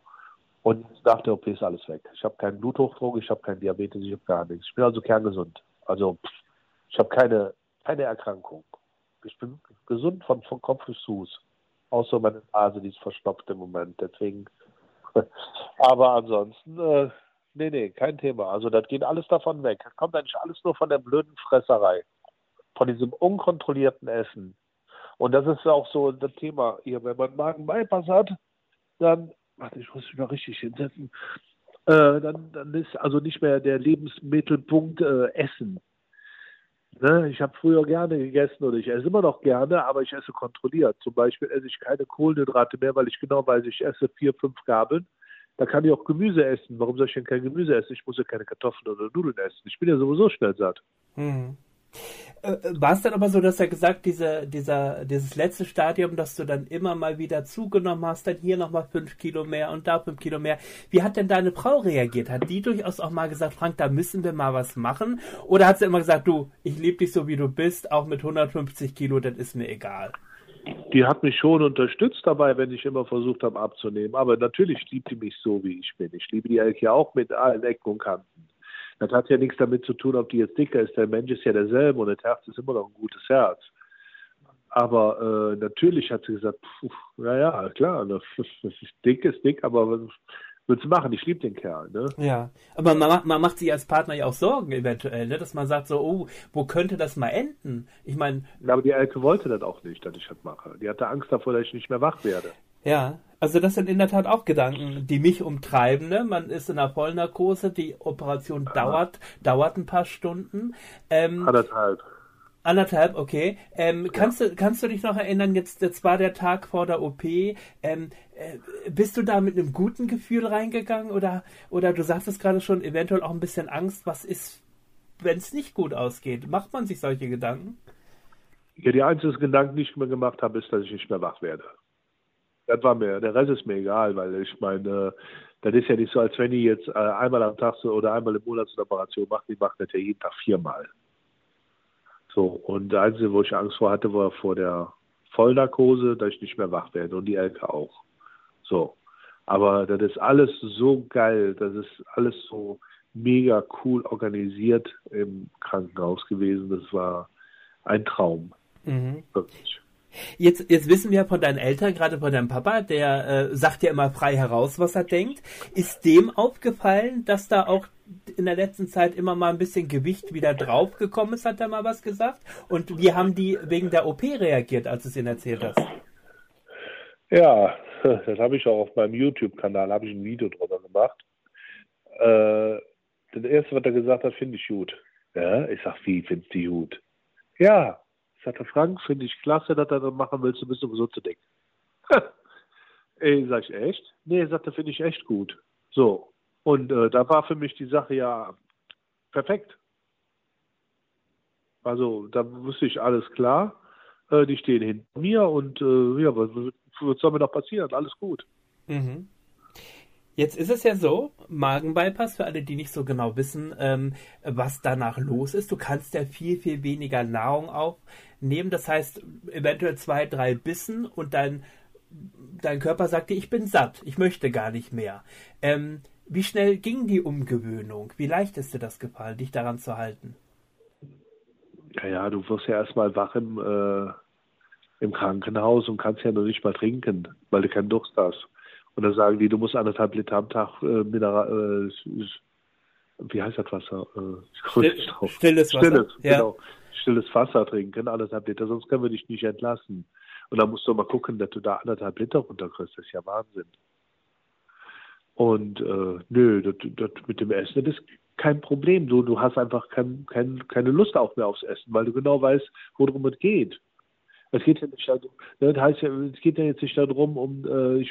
Und nach der OP ist alles weg. Ich habe keinen Bluthochdruck, ich habe keinen Diabetes, ich habe gar nichts. Ich bin also kerngesund. Also ich habe keine Erkrankung. Ich bin gesund von Kopf bis Fuß. Außer meine Nase, die ist verstopft im Moment. Deswegen. Aber ansonsten... Nee, kein Thema. Also das geht alles davon weg. Das kommt eigentlich alles nur von der blöden Fresserei. Von diesem unkontrollierten Essen. Und das ist auch so das Thema hier. Wenn man Magen-Bypass hat, dann, warte, ich muss mich noch richtig hinsetzen, dann ist also nicht mehr der Lebensmittelpunkt Essen. Ne? Ich habe früher gerne gegessen oder ich esse immer noch gerne, aber ich esse kontrolliert. Zum Beispiel esse ich keine Kohlenhydrate mehr, weil ich genau weiß, ich esse 4-5 Gabeln. Da kann ich auch Gemüse essen. Warum soll ich denn kein Gemüse essen? Ich muss ja keine Kartoffeln oder Nudeln essen. Ich bin ja sowieso schnell satt. Mhm. War es dann aber so, dass er gesagt, dieses letzte Stadium, dass du dann immer mal wieder zugenommen hast, dann hier nochmal 5 Kilo mehr und da 5 Kilo mehr. Wie hat denn deine Frau reagiert? Hat die durchaus auch mal gesagt, Frank, da müssen wir mal was machen? Oder hat sie immer gesagt, du, ich liebe dich so, wie du bist, auch mit 150 Kilo, das ist mir egal? Die hat mich schon unterstützt dabei, wenn ich immer versucht habe abzunehmen. Aber natürlich liebt die mich so, wie ich bin. Ich liebe die Elke ja auch mit allen Ecken und Kanten. Das hat ja nichts damit zu tun, ob die jetzt dicker ist. Der Mensch ist ja derselbe und das Herz ist immer noch ein gutes Herz. Aber natürlich hat sie gesagt, naja, klar, dick ist dick, aber was willst du machen? Ich liebe den Kerl. Ne? Ja, aber man macht sich als Partner ja auch Sorgen eventuell, ne? Dass man sagt so, oh, wo könnte das mal enden? Ich meine... Aber die Elke wollte das auch nicht, dass ich das mache. Die hatte Angst davor, dass ich nicht mehr wach werde. Ja, also das sind in der Tat auch Gedanken, die mich umtreiben. Ne? Man ist in einer Vollnarkose, die Operation dauert ein paar Stunden. 1,5. 1,5, okay. Ja. Kannst du dich noch erinnern, jetzt war der Tag vor der OP, bist du da mit einem guten Gefühl reingegangen oder du sagst es gerade schon, eventuell auch ein bisschen Angst, was ist, wenn es nicht gut ausgeht? Macht man sich solche Gedanken? Ja, die einzige Gedanken, die ich mir gemacht habe, ist, dass ich nicht mehr wach werde. Das war mir, der Rest ist mir egal, weil ich meine, das ist ja nicht so, als wenn die jetzt einmal am Tag so, oder einmal im Monat so eine Operation macht, die machen das ja jeden Tag 4-mal. So, und das Einzige, wo ich Angst vor hatte, war vor der Vollnarkose, dass ich nicht mehr wach werde und die Elke auch. So, aber das ist alles so geil, das ist alles so mega cool organisiert im Krankenhaus gewesen, das war ein Traum, wirklich. Jetzt wissen wir von deinen Eltern, gerade von deinem Papa, der sagt ja immer frei heraus, was er denkt. Ist dem aufgefallen, dass da auch in der letzten Zeit immer mal ein bisschen Gewicht wieder draufgekommen ist, hat er mal was gesagt? Und wie haben die wegen der OP reagiert, als du es ihnen erzählt hast? Ja, das habe ich auch auf meinem YouTube-Kanal, habe ich ein Video drüber gemacht. Das Erste, was er gesagt hat, finde ich gut. Ja, ich sage, wie findest du gut? Ja. Ich sagte, Frank, finde ich klasse, dass du das machen willst, du bist sowieso zu dick. Ey, sag ich, echt? Nee, sagte, finde ich echt gut. So, und da war für mich die Sache ja perfekt. Also, da wusste ich alles klar, die stehen hinter mir und ja, was soll mir noch passieren? Alles gut. Mhm. Jetzt ist es ja so, Magenbypass, für alle, die nicht so genau wissen, was danach los ist. Du kannst ja viel, viel weniger Nahrung aufnehmen. Das heißt, eventuell 2, 3 Bissen und dein Körper sagt dir, ich bin satt, ich möchte gar nicht mehr. Wie schnell ging die Umgewöhnung? Wie leicht ist dir das gefallen, dich daran zu halten? Ja, du wirst ja erstmal wach im Krankenhaus und kannst ja noch nicht mal trinken, weil du keinen Durst hast. Und dann sagen die, du musst 1,5 Liter am Tag wie heißt das Wasser? Stilles Wasser. Stilles, ja. Genau. Stilles Wasser trinken, 1,5 Liter, sonst können wir dich nicht entlassen. Und dann musst du mal gucken, dass du da 1,5 Liter runterkriegst. Das ist ja Wahnsinn. Und nö, das mit dem Essen, das ist kein Problem. Du hast einfach keine Lust auch mehr aufs Essen, weil du genau weißt, worum es geht. Es geht ja nicht darum, ich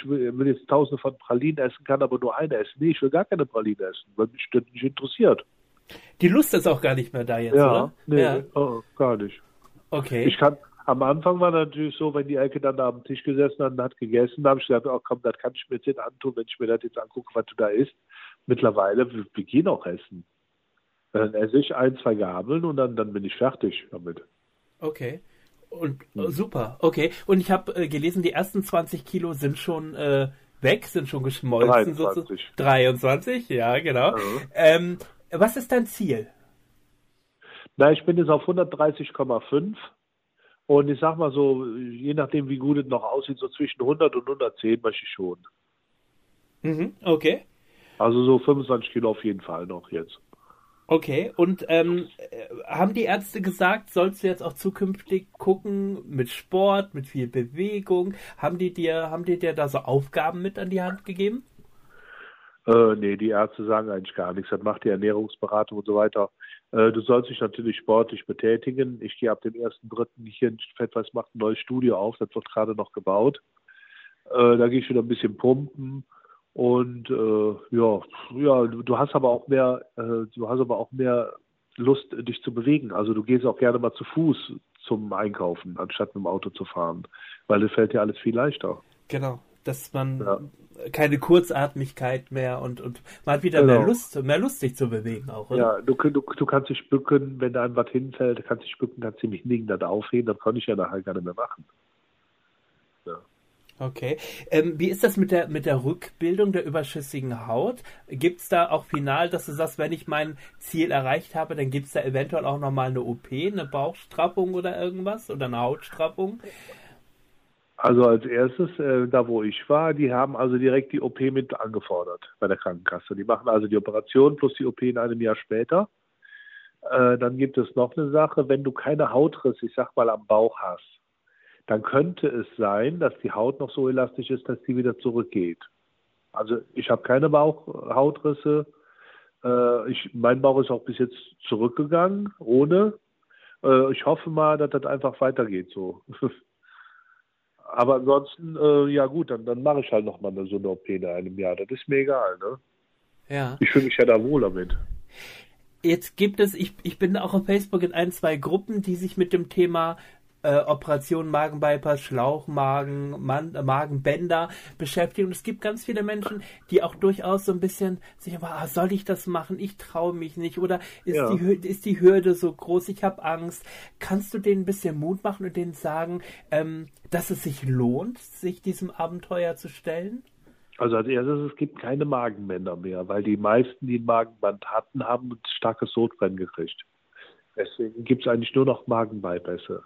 will jetzt Tausende von Pralinen essen, kann aber nur eine essen. Nee, ich will gar keine Pralinen essen, weil mich das nicht interessiert. Die Lust ist auch gar nicht mehr da jetzt, ja, oder? Nee, ja, oh, gar nicht. Okay. Am Anfang war natürlich so, wenn die Elke dann da am Tisch gesessen hat und hat gegessen, habe ich gesagt, oh komm, das kann ich mir jetzt nicht antun, wenn ich mir das jetzt angucke, was du da isst. Mittlerweile, wir gehen auch essen. Dann esse ich 1, 2 Gabeln und dann bin ich fertig damit. Okay. Und super, okay. Und ich habe gelesen, die ersten 20 Kilo sind schon weg, sind schon geschmolzen. 23, ja, genau. Also. Was ist dein Ziel? Na, ich bin jetzt auf 130,5 und ich sag mal so, je nachdem wie gut es noch aussieht, so zwischen 100 und 110 möchte ich schon. Mhm, okay. Also so 25 Kilo auf jeden Fall noch jetzt. Okay, und haben die Ärzte gesagt, sollst du jetzt auch zukünftig gucken mit Sport, mit viel Bewegung? Haben die dir da so Aufgaben mit an die Hand gegeben? Nee, die Ärzte sagen eigentlich gar nichts. Das macht die Ernährungsberatung und so weiter. Du sollst dich natürlich sportlich betätigen. Ich gehe ab dem 1.3. hier in Fettweis, macht ein neues Studio auf. Das wird gerade noch gebaut. Da gehe ich wieder ein bisschen pumpen. Und du hast aber auch mehr Lust, dich zu bewegen. Also du gehst auch gerne mal zu Fuß zum Einkaufen, anstatt mit dem Auto zu fahren, weil es fällt dir alles viel leichter. Genau, dass man keine Kurzatmigkeit mehr und man hat wieder mehr Lust, sich zu bewegen auch. Oder? Ja, du kannst dich bücken, wenn da einem was hinfällt, kannst dich bücken, kannst dich nicht liegen, dann aufheben, das kann ich ja nachher gar nicht mehr machen. Ja. Okay. Wie ist das mit der Rückbildung der überschüssigen Haut? Gibt es da auch final, dass du sagst, wenn ich mein Ziel erreicht habe, dann gibt es da eventuell auch nochmal eine OP, eine Bauchstrappung oder irgendwas oder eine Hautstrappung? Also als erstes, da wo ich war, die haben also direkt die OP mit angefordert bei der Krankenkasse. Die machen also die Operation plus die OP in einem Jahr später. Dann gibt es noch eine Sache, wenn du keine Hautrisse, ich sag mal, am Bauch hast, dann könnte es sein, dass die Haut noch so elastisch ist, dass die wieder zurückgeht. Also ich habe keine Hautrisse. Mein Bauch ist auch bis jetzt zurückgegangen, ohne. Ich hoffe mal, dass das einfach weitergeht so. Aber ansonsten, ja gut, dann mache ich halt nochmal so eine OP in einem Jahr. Das ist mir egal, ne? Ja. Ich fühle mich ja da wohl damit. Jetzt gibt es, ich bin auch auf Facebook in ein, zwei Gruppen, die sich mit dem Thema Operation Magenviper, Schlauchmagen, Magenbänder beschäftigen. Und es gibt ganz viele Menschen, die auch durchaus so ein bisschen sich immer, soll ich das machen? Ich traue mich nicht. Oder ist die Hürde so groß? Ich habe Angst. Kannst du denen ein bisschen Mut machen und denen sagen, dass es sich lohnt, sich diesem Abenteuer zu stellen? Also als erstes, es gibt keine Magenbänder mehr, weil die meisten, die ein Magenband hatten, haben ein starkes Sodbrennen gekriegt. Deswegen gibt es eigentlich nur noch Magenbypässe.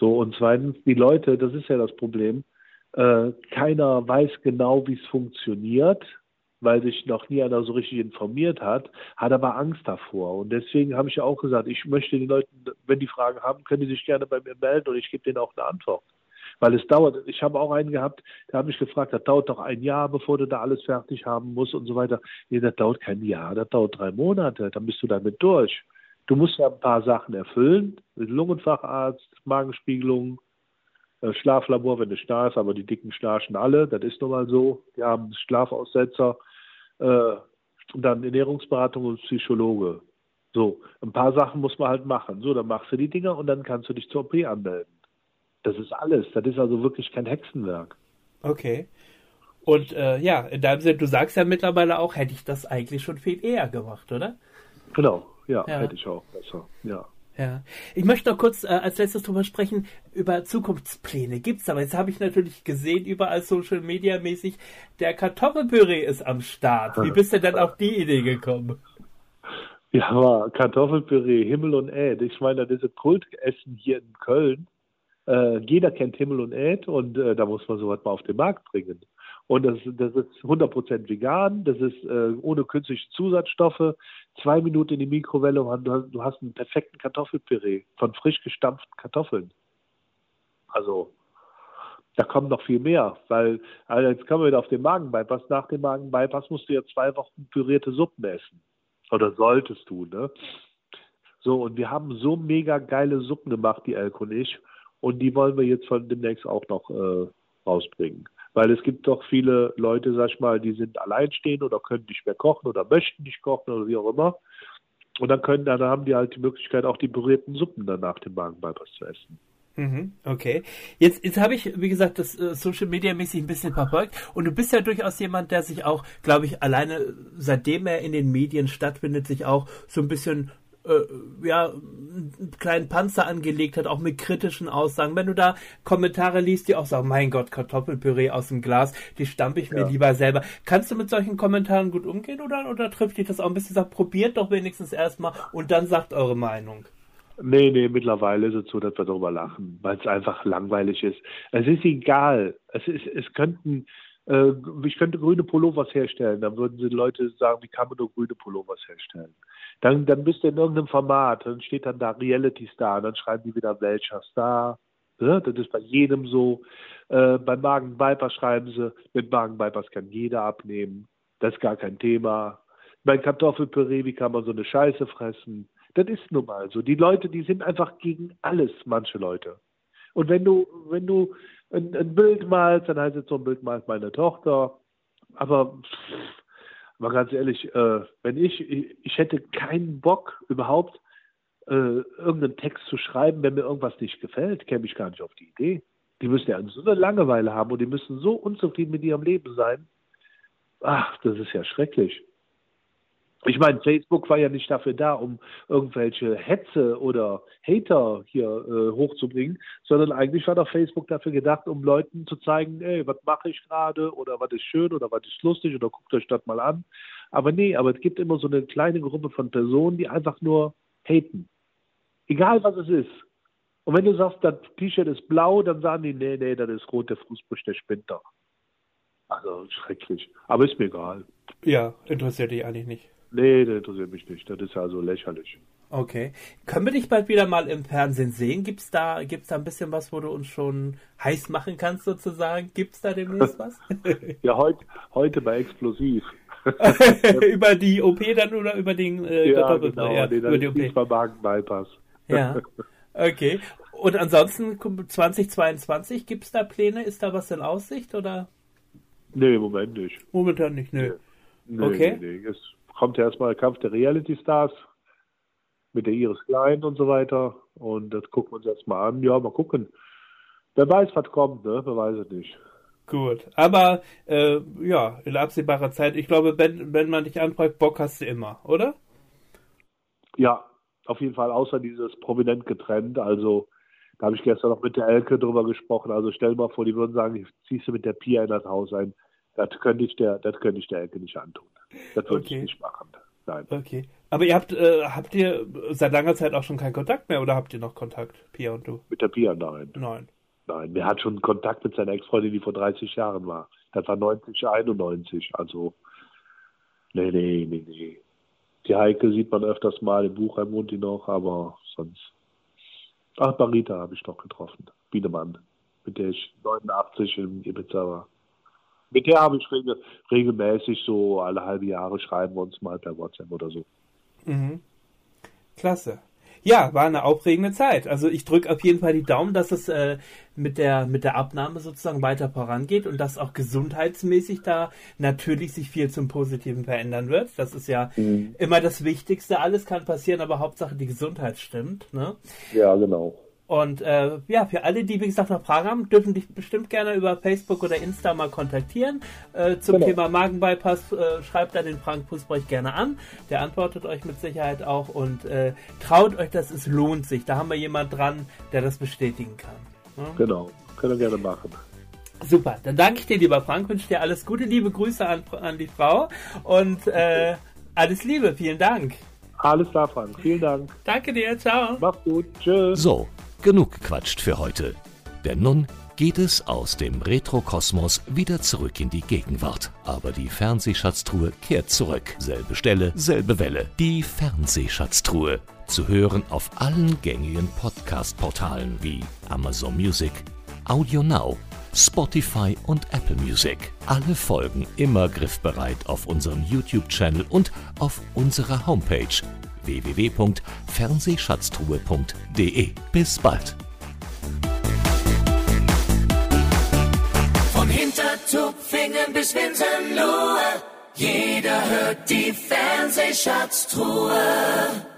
So, und zweitens, die Leute, das ist ja das Problem, keiner weiß genau, wie es funktioniert, weil sich noch nie einer so richtig informiert hat, hat aber Angst davor. Und deswegen habe ich ja auch gesagt, ich möchte den Leuten, wenn die Fragen haben, können die sich gerne bei mir melden und ich gebe denen auch eine Antwort. Weil es dauert, ich habe auch einen gehabt, der hat mich gefragt, das dauert doch ein Jahr, bevor du da alles fertig haben musst und so weiter. Nee, das dauert kein Jahr, das dauert 3 Monate, dann bist du damit durch. Du musst ja ein paar Sachen erfüllen, Lungenfacharzt, Magenspiegelung, Schlaflabor, wenn du schnarchst, aber die Dicken schnarchen alle, das ist nun mal so, die haben Schlafaussetzer, und dann Ernährungsberatung und Psychologe. So, ein paar Sachen muss man halt machen. So, dann machst du die Dinger und dann kannst du dich zur OP anmelden. Das ist alles, das ist also wirklich kein Hexenwerk. Okay. Und in deinem Sinne, du sagst ja mittlerweile auch, hätte ich das eigentlich schon viel eher gemacht, oder? Genau. Ja, hätte ich auch besser, ja. Ich möchte noch kurz als letztes drüber sprechen, über Zukunftspläne gibt's, aber jetzt habe ich natürlich gesehen, überall Social Media mäßig, der Kartoffelpüree ist am Start. Wie bist du denn auf die Idee gekommen? Ja, aber Kartoffelpüree, Himmel und Erde. Ich meine, das ist ein Kultessen hier in Köln. Jeder kennt Himmel und Erde und da muss man sowas mal auf den Markt bringen. Und das ist 100% vegan, das ist ohne künstliche Zusatzstoffe, 2 Minuten in die Mikrowelle und du hast einen perfekten Kartoffelpüree von frisch gestampften Kartoffeln. Also, da kommt noch viel mehr, weil jetzt kommen wir wieder auf den Magenbypass. Nach dem Magenbypass musst du ja 2 Wochen pürierte Suppen essen. Oder solltest du, ne? So, und wir haben so mega geile Suppen gemacht, die Elke und ich. Und die wollen wir jetzt von demnächst auch noch rausbringen. Weil es gibt doch viele Leute, sag ich mal, die sind alleinstehend oder können nicht mehr kochen oder möchten nicht kochen oder wie auch immer. Und dann haben die halt die Möglichkeit, auch die pürierten Suppen danach dem Magenbypass zu essen. Mhm, okay. Jetzt habe ich, wie gesagt, das Social Media mäßig ein bisschen verfolgt. Und du bist ja durchaus jemand, der sich auch, glaube ich, alleine, seitdem er in den Medien stattfindet, sich auch so ein bisschen einen kleinen Panzer angelegt hat, auch mit kritischen Aussagen. Wenn du da Kommentare liest, die auch sagen, mein Gott, Kartoffelpüree aus dem Glas, die stampfe ich mir lieber selber. Kannst du mit solchen Kommentaren gut umgehen oder trifft dich das auch ein bisschen? Sag, probiert doch wenigstens erstmal und dann sagt eure Meinung. Nee, mittlerweile ist es so, dass wir darüber lachen, weil es einfach langweilig ist. Es ist egal. Ich könnte grüne Pullovers herstellen, dann würden die Leute sagen, wie kann man nur grüne Pullovers herstellen? Dann bist du in irgendeinem Format, dann steht dann da Reality Star, dann schreiben die wieder welcher Star. Ja, das ist bei jedem so. Bei Magenviper schreiben sie, mit Magenvipers kann jeder abnehmen. Das ist gar kein Thema. Bei Kartoffelpüree, wie kann man so eine Scheiße fressen? Das ist nun mal so. Die Leute, die sind einfach gegen alles, manche Leute. Und wenn du ein Bild malst, dann heißt es so, ein Bild malt meine Tochter. Aber mal ganz ehrlich, wenn ich hätte keinen Bock überhaupt, irgendeinen Text zu schreiben, wenn mir irgendwas nicht gefällt, käme ich gar nicht auf die Idee. Die müssen ja so eine Langeweile haben und die müssen so unzufrieden mit ihrem Leben sein. Ach, das ist ja schrecklich. Ich meine, Facebook war ja nicht dafür da, um irgendwelche Hetze oder Hater hier hochzubringen, sondern eigentlich war doch Facebook dafür gedacht, um Leuten zu zeigen, ey, was mache ich gerade oder was ist schön oder was ist lustig oder guckt euch das mal an. Aber nee, aber es gibt immer so eine kleine Gruppe von Personen, die einfach nur haten. Egal, was es ist. Und wenn du sagst, das T-Shirt ist blau, dann sagen die, nee, nee, das ist rot, der Fußbräuch, der spinnt doch. Also schrecklich. Aber ist mir egal. Ja, interessiert dich eigentlich nicht. Nee, das interessiert mich nicht. Das ist ja so lächerlich. Okay. Können wir dich bald wieder mal im Fernsehen sehen? Gibt's da ein bisschen was, wo du uns schon heiß machen kannst sozusagen? Gibt's da demnächst was? Ja, heute bei Explosiv. Über die OP dann oder über den Körperbereich? Genau, ja, nee, über die OP. Über Magenbypass. Ja, okay. Und ansonsten 2022, gibt's da Pläne? Ist da was in Aussicht oder? Nee, im Moment nicht. Momentan nicht, nö. Nee, okay. Nee. Es kommt ja erstmal der Kampf der Reality Stars mit der Iris Klein und so weiter. Und das gucken wir uns erstmal an. Ja, mal gucken. Wer weiß, was kommt, ne? Wer weiß es nicht. Gut. Aber, ja, in absehbarer Zeit. Ich glaube, wenn man dich anfragt, Bock hast du immer, oder? Ja, auf jeden Fall. Außer dieses prominent getrennt. Also, da habe ich gestern noch mit der Elke drüber gesprochen. Also, stell dir mal vor, die würden sagen, ich ziehst du mit der Pia in das Haus ein. Das könnte ich der Elke nicht antun. Das würde ich nicht machen. Nein. Okay. Aber habt ihr seit langer Zeit auch schon keinen Kontakt mehr oder habt ihr noch Kontakt, Pia und du? Mit der Pia, nein. Der hat schon Kontakt mit seiner Ex-Freundin, die vor 30 Jahren war. Das war 90, 91. Also, nee. Die Heike sieht man öfters mal, im Buchheim wohnt die noch, aber sonst. Ach, Marita habe ich noch getroffen. Biedemann, mit der ich 89 im Ibiza war. Mit der habe ich regelmäßig so alle halbe Jahre schreiben wir uns mal per WhatsApp oder so. Mhm. Klasse. Ja, war eine aufregende Zeit. Also ich drücke auf jeden Fall die Daumen, dass es mit der Abnahme sozusagen weiter vorangeht und dass auch gesundheitsmäßig da natürlich sich viel zum Positiven verändern wird. Das ist ja immer das Wichtigste. Alles kann passieren, aber Hauptsache die Gesundheit stimmt, ne? Ja, genau. Und ja, für alle, die wie gesagt noch Fragen haben, dürfen dich bestimmt gerne über Facebook oder Insta mal kontaktieren. Zum Thema Magenbypass schreibt da den Frank Fußbroich gerne an. Der antwortet euch mit Sicherheit auch und traut euch, dass es lohnt sich. Da haben wir jemand dran, der das bestätigen kann. Ja? Genau, können wir gerne machen. Super, dann danke ich dir, lieber Frank, wünsche dir alles Gute, liebe Grüße an die Frau und alles Liebe, vielen Dank. Alles klar, Frank, vielen Dank. Danke dir, ciao. Mach's gut, tschüss. So. Genug gequatscht für heute, denn nun geht es aus dem Retrokosmos wieder zurück in die Gegenwart. Aber die Fernsehschatztruhe kehrt zurück. Selbe Stelle, selbe Welle. Die Fernsehschatztruhe. Zu hören auf allen gängigen Podcast-Portalen wie Amazon Music, Audio Now, Spotify und Apple Music. Alle Folgen immer griffbereit auf unserem YouTube-Channel und auf unserer Homepage. www.fernsehschatztruhe.de. Bis bald. Von Hintertupfingen bis Winsenlohe, jeder hört die Fernsehschatztruhe.